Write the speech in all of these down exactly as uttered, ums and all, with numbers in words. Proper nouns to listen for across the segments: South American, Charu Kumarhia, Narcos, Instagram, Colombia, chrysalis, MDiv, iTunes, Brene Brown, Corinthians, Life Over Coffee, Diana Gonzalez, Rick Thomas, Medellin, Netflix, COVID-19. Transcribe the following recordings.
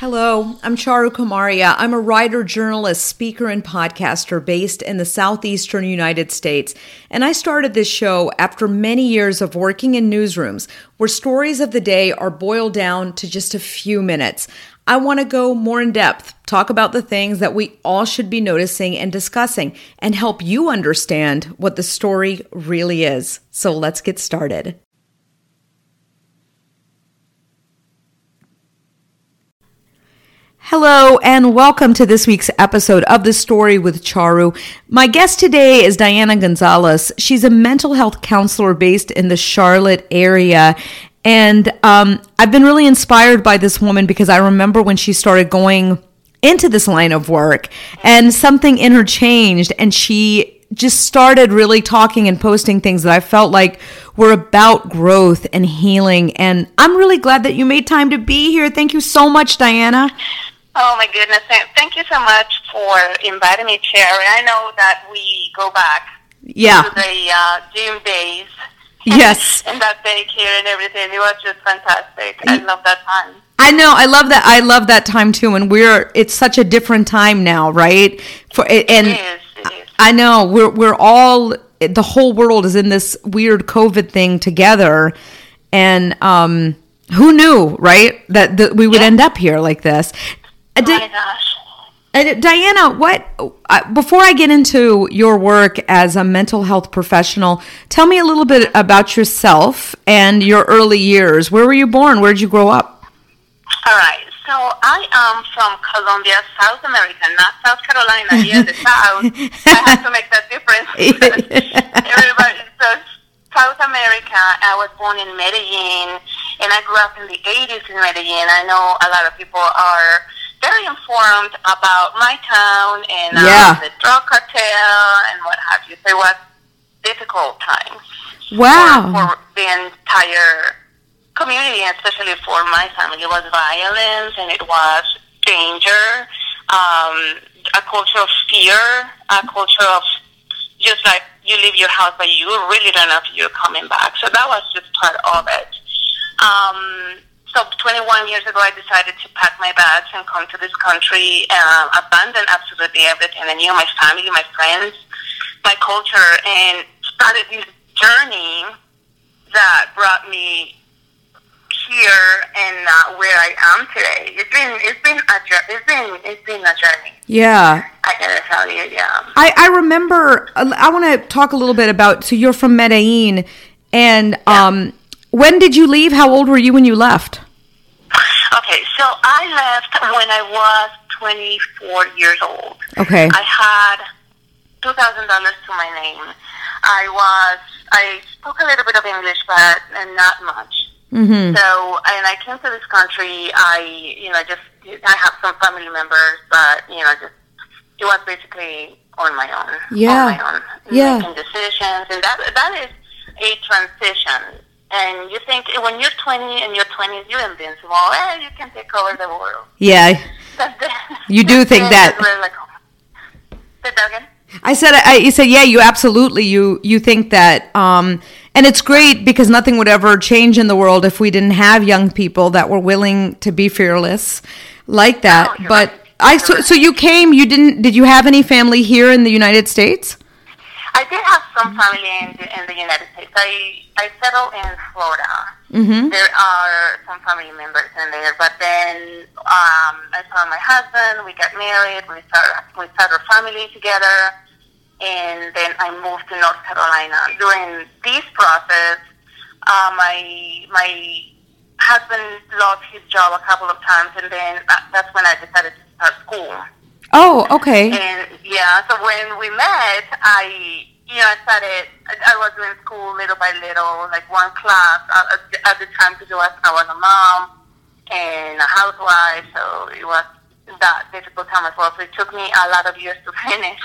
Hello, I'm Charu Kumarhia. I'm a writer, journalist, speaker, and podcaster based in the southeastern United States. And I started this show after many years of working in newsrooms where stories of the day are boiled down to just a few minutes. I want to go more in depth, talk about the things that we all should be noticing and discussing, and help you understand what the story really is. So let's get started. Hello and welcome to this week's episode of The Story with Charu. My guest today is Diana Gonzalez. She's a mental health counselor based in the Charlotte area. And um, I've been really inspired by this woman because I remember when she started going into this line of work and something in her changed and she just started really talking and posting things that I felt like were about growth and healing. And I'm really glad that you made time to be here. Thank you so much, Diana. Oh, my goodness. Thank you so much for inviting me, Cherry. I know that we go back yeah. to the uh, gym days. Yes. And that daycare and everything. It was just fantastic. I love that time. I know. I love that. I love that time, too. And we're it's such a different time now, right? For and it is. It is. I know. We're, we're all, the whole world is in this weird COVID thing together. And um, who knew, right, that, that we would yeah. end up here like this? Oh my gosh. Diana, what? Before I get into your work as a mental health professional, tell me a little bit about yourself and your early years. Where were you born? Where did you grow up? All right. So I am from Colombia, South America, not South Carolina, here in the South. I have to make that difference. Everybody says South America. I was born in Medellin, and I grew up in the eighties in Medellin. I know a lot of people are very informed about my town and uh, yeah. the drug cartel and what have you. So it was difficult times wow. for, for the entire community, especially for my family. It was violence and it was danger, um, a culture of fear, a culture of just like you leave your house, but you really don't know if you're coming back. So that was just part of it. Um, So twenty-one years ago, I decided to pack my bags and come to this country, uh, abandon absolutely everything. I knew my family, my friends, my culture, and started this journey that brought me here and uh, where I am today. It's been, it's been a, it's been, it's been a journey. Yeah, I gotta tell you, yeah. I, I remember. I want to talk a little bit about. So you're from Medellin, and yeah. um. When did you leave? How old were you when you left? Okay, so I left when I was twenty-four years old. Okay. I had two thousand dollars to my name. I was, I spoke a little bit of English, but not much. Mm-hmm. So, and I came to this country, I, you know, just, I have some family members, but, you know, just, it was basically on my own. Yeah. On my own. Yeah. Making decisions, and that that is a transition. And you think when you're twenty and you're twenties, you're invincible. Well, you can take over the world. Yeah. Then, you do think that. Like, oh. Say that again? I said, I, you said, yeah, you absolutely, you, you think that. Um, and it's great because nothing would ever change in the world if we didn't have young people that were willing to be fearless like that. Oh, but right. I, so, so you came, you didn't, did you have any family here in the United States? I did have some family in the, in the United States. I I settled in Florida. Mm-hmm. There are some family members in there, but then um, I found my husband. We got married. We started we started a family together, and then I moved to North Carolina. During this process, uh, my my husband lost his job a couple of times, and then that's when I decided to start school. Oh, okay. And yeah, so when we met, I, you know, I started, I was doing school little by little, like one class at the time because I was a mom and a housewife, so it was that difficult time as well. So it took me a lot of years to finish.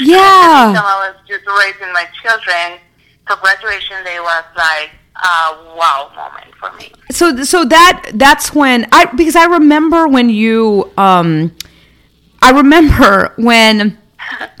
Yeah. So I was just raising my children. So graduation day was like a wow moment for me. So, so that, that's when I, because I remember when you, um, I remember when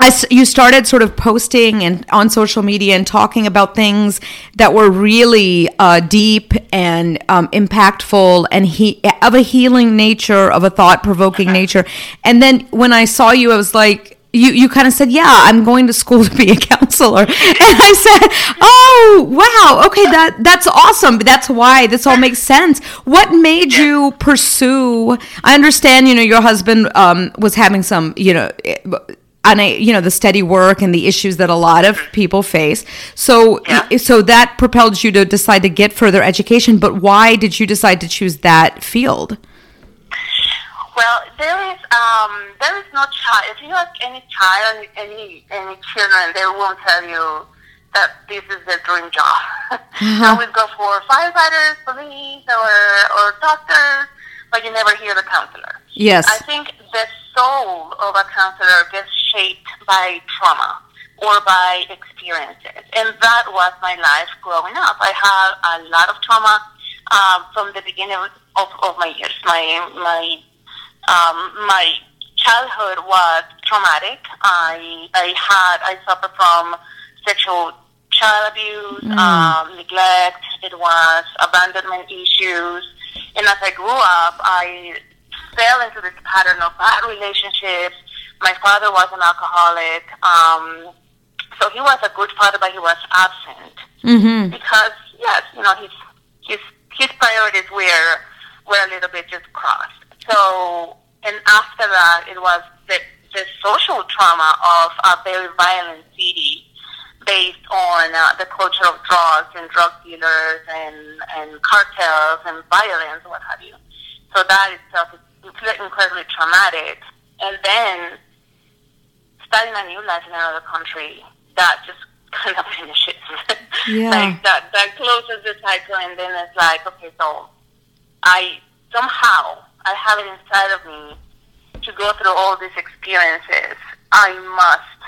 as you started sort of posting and on social media and talking about things that were really uh, deep and um, impactful and he- of a healing nature, of a thought-provoking nature. And then when I saw you, I was like, You you kind of said, yeah, I'm going to school to be a counselor. And I said, oh, wow, okay, that that's awesome. That's why this all makes sense. What made you pursue? I understand, you know, your husband um, was having some, you know, on a, you know, the steady work and the issues that a lot of people face. So yeah. so that propelled you to decide to get further education. But why did you decide to choose that field? Well, there is um, there is no child. If you ask any child, any any children, they won't tell you that this is their dream job. Mm-hmm. So we go for firefighters, police, or or doctors, but you never hear the counselor. Yes, I think the soul of a counselor gets shaped by trauma or by experiences, and that was my life growing up. I had a lot of trauma um, from the beginning of, of my years. My my Um, my childhood was traumatic. I I had I suffered from sexual child abuse, mm. um, neglect. It was abandonment issues, and as I grew up, I fell into this pattern of bad relationships. My father was an alcoholic, um, so he was a good father, but he was absent mm-hmm. because yes, you know his his his priorities were were a little bit just crossed. So, and after that, it was the, the social trauma of a very violent city based on uh, the culture of drugs and drug dealers and, and cartels and violence, what have you. So that itself is incredibly traumatic. And then starting a new life in another country, that just kind of finishes. Yeah. Like that, that closes the cycle, and then it's like, okay, so I somehow... I have it inside of me to go through all these experiences. I must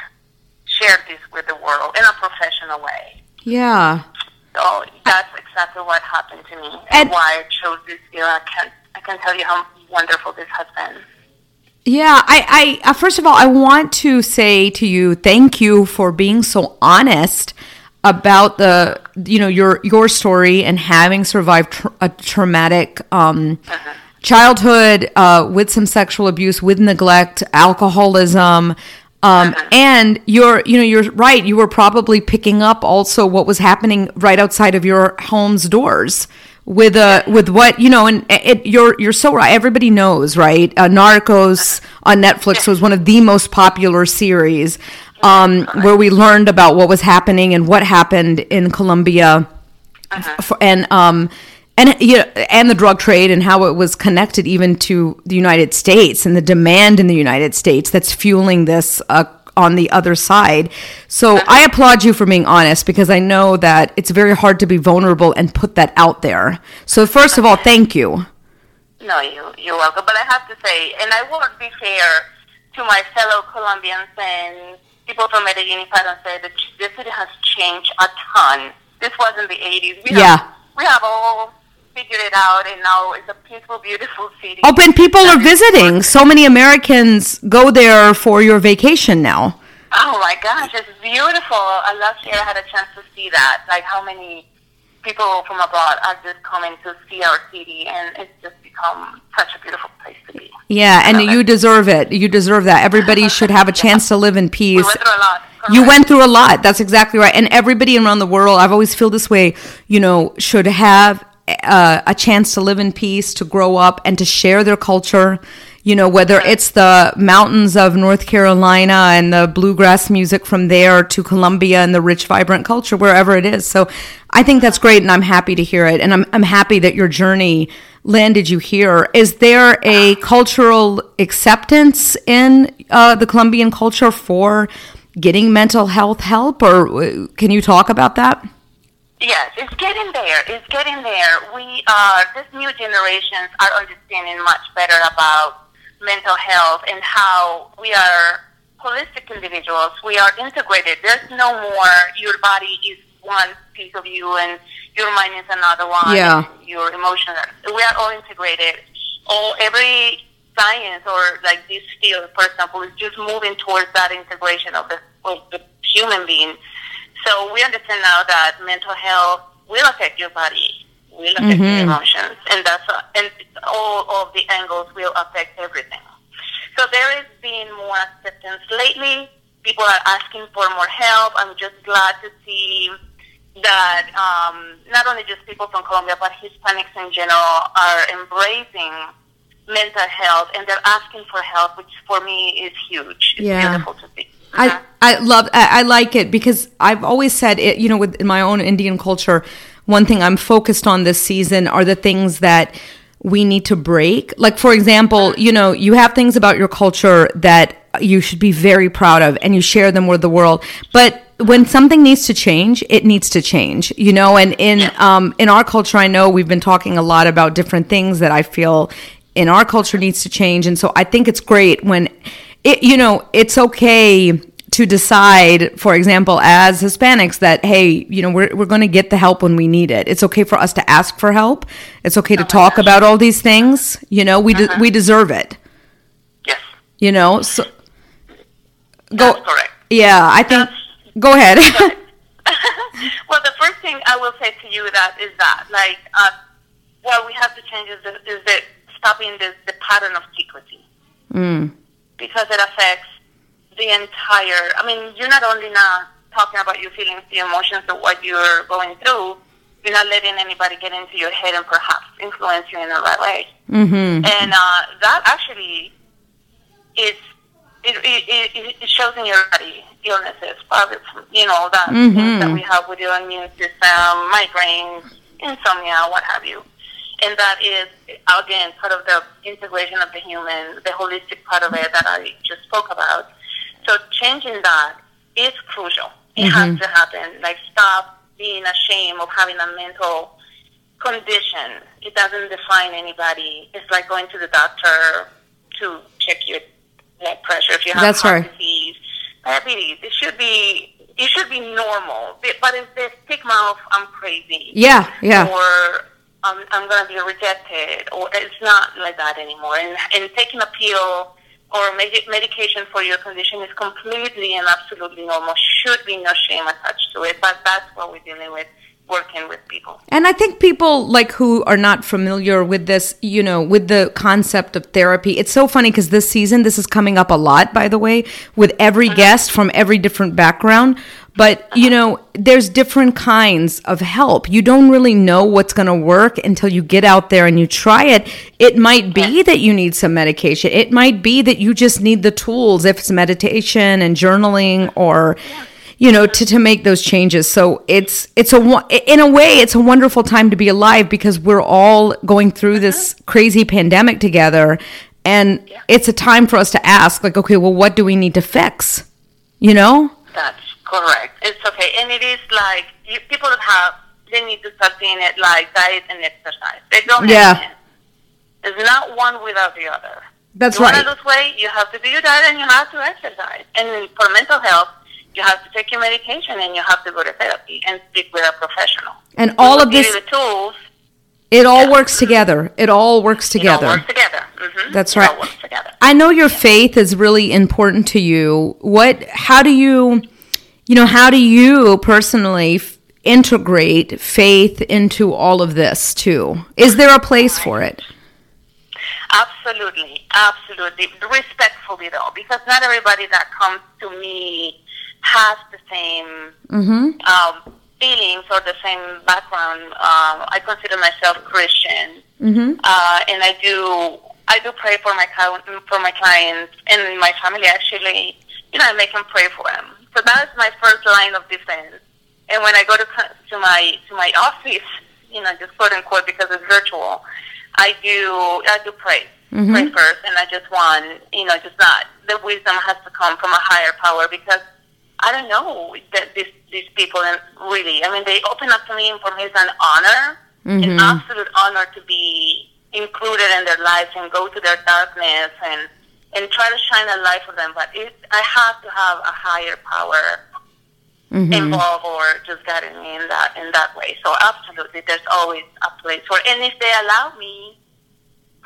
share this with the world in a professional way. Yeah. So that's exactly what happened to me and, and why I chose this field. I can't, I can't tell you how wonderful this has been. Yeah, I, I first of all, I want to say to you, thank you for being so honest about the, you know, your your story and having survived tra- a traumatic um uh-huh. childhood uh, with some sexual abuse, with neglect, alcoholism, um, and you're, you know, you're right. You were probably picking up also what was happening right outside of your home's doors with a with what you know. And it, you're you're so right. Everybody knows, right? Uh, Narcos on Netflix was one of the most popular series um, where we learned about what was happening and what happened in Colombia, for, and. Um, And you know, and the drug trade and how it was connected even to the United States and the demand in the United States that's fueling this uh, on the other side. So I applaud you for being honest, because I know that it's very hard to be vulnerable and put that out there. So first of all, thank you. No, you, you're welcome. But I have to say, and I won't be fair to my fellow Colombians and people from Medellin if I don't say that this city has changed a ton. This was in the eighties. We yeah. Have, we have all... figured it out, and now it's a peaceful, beautiful city. Oh, and people are visiting. So many Americans go there for your vacation now. Oh my gosh, it's beautiful. Uh, last year I had a chance to see that, like how many people from abroad are just coming to see our city, and it's just become such a beautiful place to be. Yeah, and you deserve it. You deserve that. Everybody should have a chance yeah. to live in peace. We went through a lot. You went through a lot. That's exactly right. And everybody around the world, I've always feel this way, you know, should have Uh, a chance to live in peace, to grow up, and to share their culture. You know, whether it's the mountains of North Carolina and the bluegrass music from there to Colombia and the rich, vibrant culture, wherever it is. So I think that's great, and I'm happy to hear it. And I'm I'm happy that your journey landed you here. Is there a cultural acceptance in uh, the Colombian culture for getting mental health help, or can you talk about that? Yes, it's getting there. It's getting there. We are, this new generations are understanding much better about mental health and how we are holistic individuals. We are integrated. There's no more your body is one piece of you and your mind is another one. Yeah. And your emotions. Are, we are all integrated. All every science or like this field, for example, is just moving towards that integration of the, of the human being. So we understand now that mental health will affect your body, will affect mm-hmm. your emotions, and that's uh, and all of the angles will affect everything. So there has been more acceptance lately. People are asking for more help. I'm just glad to see that um, not only just people from Colombia, but Hispanics in general are embracing mental health, and they're asking for help, which for me is huge. It's yeah. beautiful to see. I, I love, I, I like it because I've always said it, you know, with my own Indian culture, one thing I'm focused on this season are the things that we need to break. Like, for example, you know, you have things about your culture that you should be very proud of and you share them with the world. But when something needs to change, it needs to change, you know, and in, um, in our culture, I know we've been talking a lot about different things that I feel in our culture needs to change. And so I think it's great when it, you know, it's okay to decide, for example, as Hispanics that, hey, you know, we're we're going to get the help when we need it. It's okay for us to ask for help. It's okay to oh talk gosh. about all these things. You know, we uh-huh. de- we deserve it. Yes. You know, so go. That's correct. Yeah, I think. That's, go ahead. Well, the first thing I will say to you that is that, like, uh, what we have to change is the, is the stopping the the pattern of secrecy. Mm. Because it affects the entire, I mean, you're not only not talking about your feelings, the emotions of what you're going through, you're not letting anybody get into your head and perhaps influence you in the right way. Mm-hmm. And uh, that actually is, it, it, it shows in your body, illnesses, you know, that mm-hmm. things that we have with your immune system, migraines, insomnia, what have you. And that is, again, part of the integration of the human, the holistic part of it that I just spoke about. So changing that is crucial. It mm-hmm. has to happen. Like, stop being ashamed of having a mental condition. It doesn't define anybody. It's like going to the doctor to check your blood pressure if you have That's heart right. disease, diabetes. It should be it should be normal. But it's the stigma of I'm crazy. Yeah, yeah. Or I'm, I'm going to be rejected. Or it's not like that anymore. And, and taking a pill or med- medication for your condition is completely and absolutely normal. Should be no shame attached to it, but that's what we're dealing with, working with people. And I think people like who are not familiar with this, you know, with the concept of therapy, it's so funny because this season, this is coming up a lot, by the way, with every mm-hmm. guest from every different background. But, you know, there's different kinds of help. You don't really know what's going to work until you get out there and you try it. It might be that you need some medication. It might be that you just need the tools, if it's meditation and journaling or, you know, to, to make those changes. So it's it's a, in a way, it's a wonderful time to be alive because we're all going through this crazy pandemic together. And it's a time for us to ask, like, okay, well, what do we need to fix? You know? That's correct. It's okay. And it is like, you, people have, they need to start seeing it like diet and exercise. They don't yeah. have it. It's not one without the other. That's you right. You want to lose weight, you have to do your diet and you have to exercise. And for mental health, you have to take your medication and you have to go to therapy and speak with a professional. And all of this, the tools, it all yeah. works together. It all works together. It all works together. Mm-hmm. That's it right. All works together. I know your yeah. faith is really important to you. What, how do you... You know, how do you personally f- integrate faith into all of this, too? Is there a place for it? Absolutely. Absolutely. Respectfully, though, because not everybody that comes to me has the same mm-hmm. um, feelings or the same background. Um, I consider myself Christian, mm-hmm. uh, and I do I do pray for my, for my clients and my family, actually. You know, I make them pray for them. So that's my first line of defense. And when I go to to my to my office, you know, just quote unquote, because it's virtual, I do I do pray, mm-hmm. pray first, and I just want, you know, just that the wisdom has to come from a higher power because I don't know that these these people and really, I mean, they open up to me, and for me, it's an honor, mm-hmm. an absolute honor to be included in their lives and go to their darkness and. and try to shine a light for them, but it, I have to have a higher power mm-hmm. involved or just guiding me in that in that way. So absolutely, there's always a place for, and if they allow me,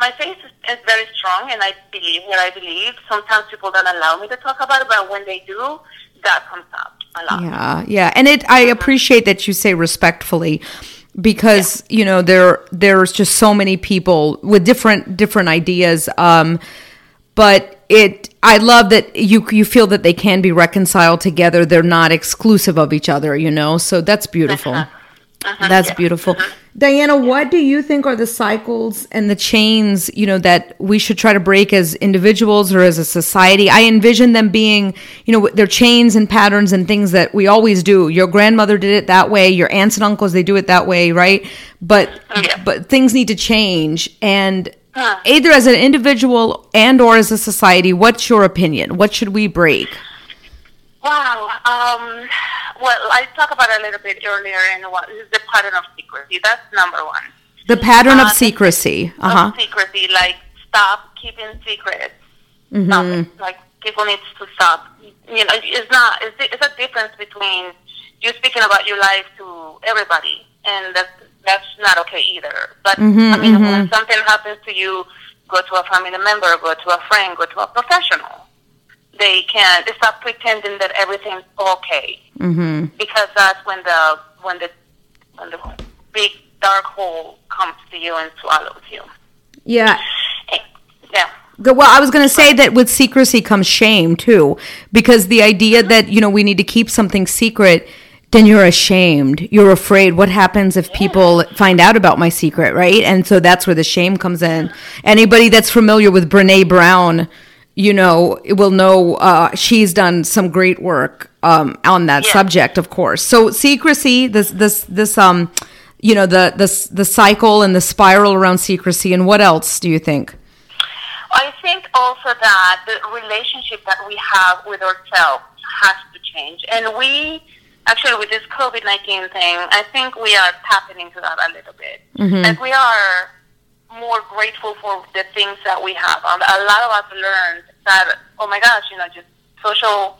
my faith is, is very strong, and I believe what I believe. Sometimes people don't allow me to talk about it, but when they do, that comes up a lot. Yeah, yeah. And it, I appreciate that you say respectfully, because, yeah, you know, there there's just so many people with different different ideas. Um, but it, I love that you you feel that they can be reconciled together. They're not exclusive of each other, you know. So that's beautiful. Uh-huh. Uh-huh. That's yeah. beautiful. Uh-huh. Diana, yeah. what do you think are the cycles and the chains, you know, that we should try to break as individuals or as a society? I envision them being, you know, their chains and patterns and things that we always do. Your grandmother did it that way. Your aunts and uncles, they do it that way, right? But yeah. but things need to change. And huh. either as an individual and or as a society, what's your opinion? What should we break? Wow. Um, well, I talked about it a little bit earlier, and what is the pattern of secrecy. That's number one. The pattern uh, of secrecy. Uh-huh. Of secrecy, like stop keeping secrets. Mm-hmm. Stop it. Like people need to stop. You know, it's not. It's, it's a difference between you speaking about your life to everybody, and that's that's not okay either. But mm-hmm, I mean, mm-hmm. when something happens to you, go to a family member, go to a friend, go to a professional. They can't they stop pretending that everything's okay, mm-hmm. because that's when the when the when the big dark hole comes to you and swallows you. Yeah, yeah. Well, I was going to say that with secrecy comes shame too, because the idea that, you know, we need to keep something secret, then you're ashamed. You're afraid. What happens if yeah. people find out about my secret, right? And so that's where the shame comes in. Anybody that's familiar with Brene Brown, you know, will know uh, she's done some great work um, on that yeah. subject, of course. So secrecy, this, this, this, um, you know, the this, the cycle and the spiral around secrecy. And what else do you think? I think also that the relationship that we have with ourselves has to change. And we, actually, with this COVID nineteen thing, I think we are tapping into that a little bit. Mm-hmm. Like we are more grateful for the things that we have. Um, a lot of us learned that, oh my gosh, you know, just social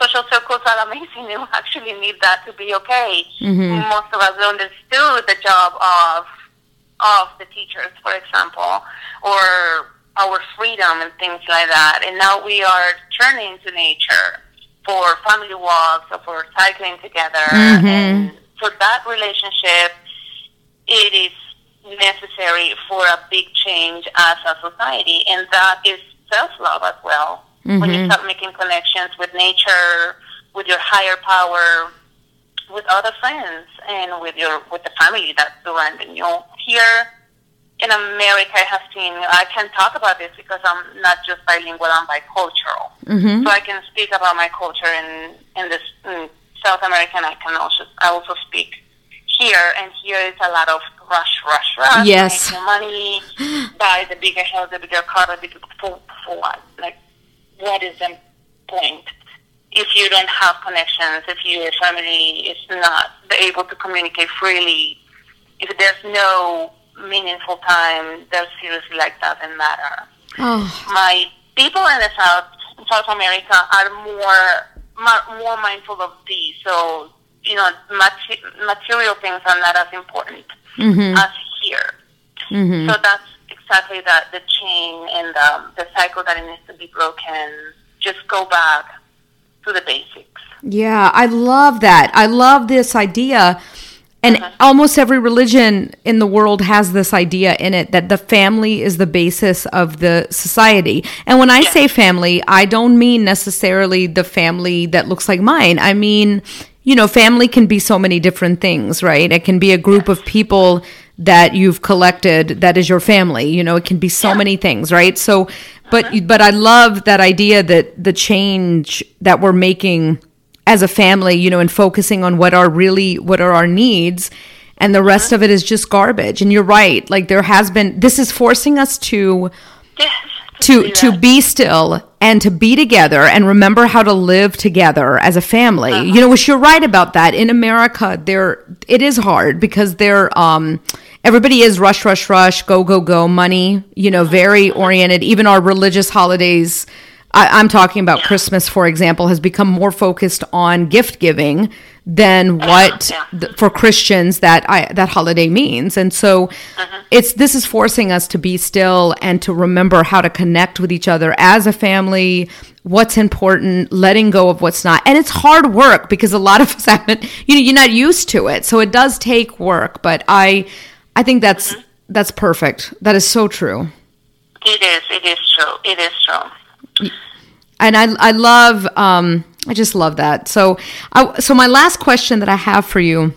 social circles are amazing. You actually need that to be okay. Mm-hmm. Most of us understood the job of of the teachers, for example, or our freedom and things like that. And now we are turning to nature for family walks or for cycling together. Mm-hmm. And so that relationship, it is necessary for a big change as a society, and that is self-love as well. Mm-hmm. When you start making connections with nature, with your higher power, with other friends, and with your with the family that's surrounding you. Here in America, I have seen, I can talk about this because I'm not just bilingual, I'm bicultural. Mm-hmm. So I can speak about my culture in, in, this, in South America, and I can also, I also speak here, and here is a lot of rush, rush, rush. Yes. Make more money, buy the bigger house, the bigger car, the bigger, for, for what? Like, what is the point? If you don't have connections, if your family is not able to communicate freely, if there's no meaningful time, that seriously, like, doesn't matter. Oh. My people in the South, South America are more, more mindful of these, so, you know, mat- material things are not as important mm-hmm. as here. Mm-hmm. So that's exactly that, the chain and the, the cycle that it needs to be broken. Just go back to the basics. Yeah, I love that. I love this idea. And mm-hmm. almost every religion in the world has this idea in it that the family is the basis of the society. And when I yeah. say family, I don't mean necessarily the family that looks like mine. I mean, you know, family can be so many different things, right? It can be a group of people that you've collected that is your family. You know, it can be so yeah. many things, right? So, but uh-huh. but I love that idea that the change that we're making as a family, you know, and focusing on what are really, what are our needs, and the rest uh-huh. of it is just garbage. And you're right. Like there has been, this is forcing us to... Yeah. To to be still and to be together and remember how to live together as a family. Uh-huh. You know, which you're right about that. In America, there it is hard because they're um, everybody is rush, rush, rush, go, go, go, money. You know, very oriented. Even our religious holidays I, I'm talking about yeah. Christmas, for example, has become more focused on gift giving than what uh, yeah. th- for Christians that I, that holiday means. And so uh-huh. it's this is forcing us to be still and to remember how to connect with each other as a family, what's important, letting go of what's not. And it's hard work because a lot of us haven't, you know, you're not used to it. So it does take work. But I I think that's uh-huh. that's perfect. That is so true. It is. It is true. It is true. And I, I love, um, I just love that. So, I, so my last question that I have for you,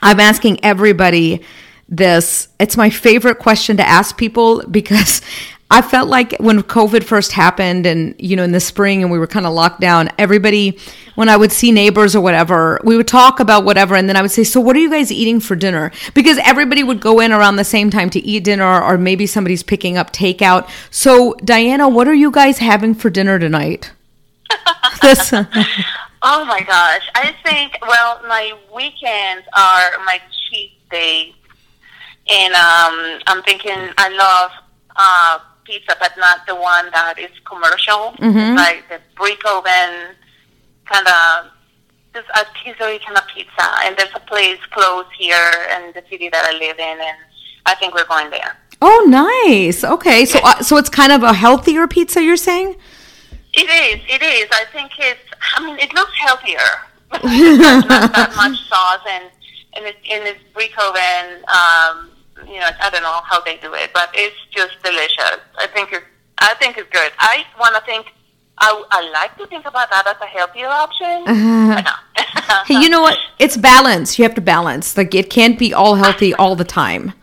I'm asking everybody this. It's my favorite question to ask people because I felt like when COVID first happened, and you know, in the spring, and we were kind of locked down, everybody, when I would see neighbors or whatever, we would talk about whatever, and then I would say, "So, what are you guys eating for dinner?" Because everybody would go in around the same time to eat dinner, or maybe somebody's picking up takeout. So, Diana, what are you guys having for dinner tonight? This. Oh my gosh! I think well, my weekends are my cheat day, and um, I'm thinking I love. Uh, pizza, but not the one that is commercial, mm-hmm. like the brick oven kind of this artisanal kind of pizza. And there's a place close here in the city that I live in, and I think we're going there. Oh, nice. Okay, so uh, so it's kind of a healthier pizza, you're saying? It is. It is. I think it's. I mean, it looks healthier. It's not that much sauce, and and it, and it's brick oven. Um, You know, I don't know how they do it, but it's just delicious. I think it's, I think it's good. I want to think, I, I like to think about that as a healthier option. Uh, no. You know what? It's balance. You have to balance. Like, it can't be all healthy all the time.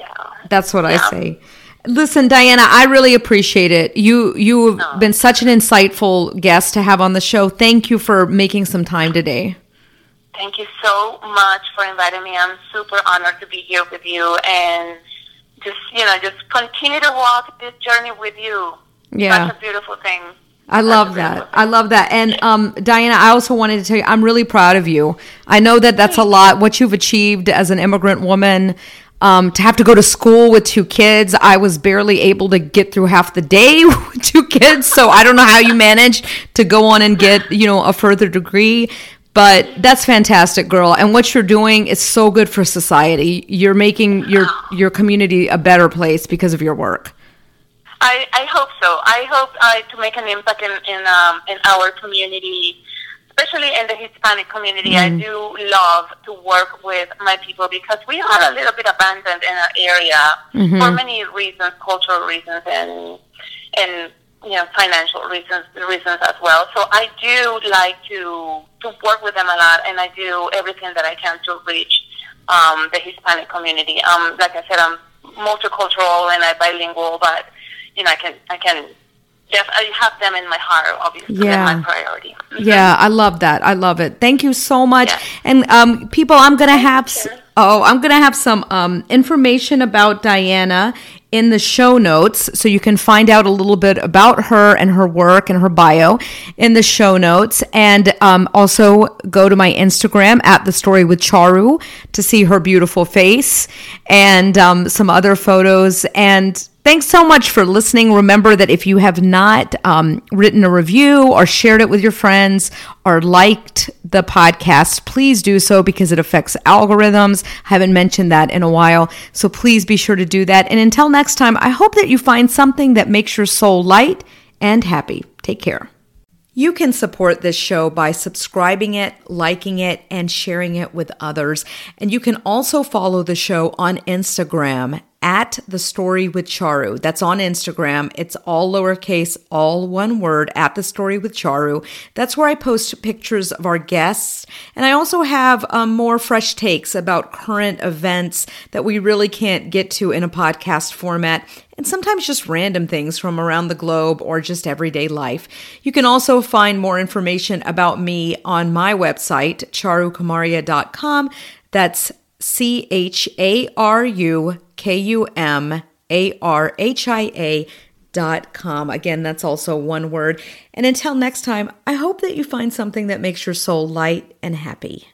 Yeah. That's what yeah. I say. Listen, Diana, I really appreciate it. You, you've oh. been such an insightful guest to have on the show. Thank you for making some time today. Thank you so much for inviting me. I'm super honored to be here with you, and just, you know, just continue to walk this journey with you. Yeah. That's a beautiful thing. I love that. I love that. And um, Diana, I also wanted to tell you, I'm really proud of you. I know that that's a lot, what you've achieved as an immigrant woman. Um, to have to go to school with two kids, I was barely able to get through half the day with two kids, so I don't know how you managed to go on and get, you know, a further degree. But that's fantastic, girl. And what you're doing is so good for society. You're making your your community a better place because of your work. I, I hope so. I hope I, to make an impact in in, um, in our community, especially in the Hispanic community. Mm. I do love to work with my people because we are a little bit abandoned in our area mm-hmm. for many reasons, cultural reasons, and and. you know, financial reasons reasons as well. So I do like to to work with them a lot, and I do everything that I can to reach um, the Hispanic community. Um, like I said, I'm multicultural and I'm bilingual, but you know, I can I can def- I have them in my heart, obviously, yeah. in my priority. Mm-hmm. Yeah, I love that. I love it. Thank you so much. Yeah. And um, people, I'm gonna have s- oh, I'm gonna have some um, information about Diana in the show notes, so you can find out a little bit about her and her work and her bio in the show notes. And um, also go to my Instagram at The Story with Charu to see her beautiful face and um, some other photos. And thanks so much for listening. Remember that if you have not um, written a review or shared it with your friends or liked the podcast, please do so because it affects algorithms. I haven't mentioned that in a while, so please be sure to do that. And until next time, I hope that you find something that makes your soul light and happy. Take care. You can support this show by subscribing it, liking it, and sharing it with others. And you can also follow the show on Instagram at The Story with Charu. That's on Instagram. It's all lowercase, all one word, at The Story with Charu. That's where I post pictures of our guests. And I also have um, more fresh takes about current events that we really can't get to in a podcast format. And sometimes just random things from around the globe or just everyday life. You can also find more information about me on my website, charu kumarhia dot com. That's C H A R U K U M A R H I A dot com. Again, that's also one word. And until next time, I hope that you find something that makes your soul light and happy.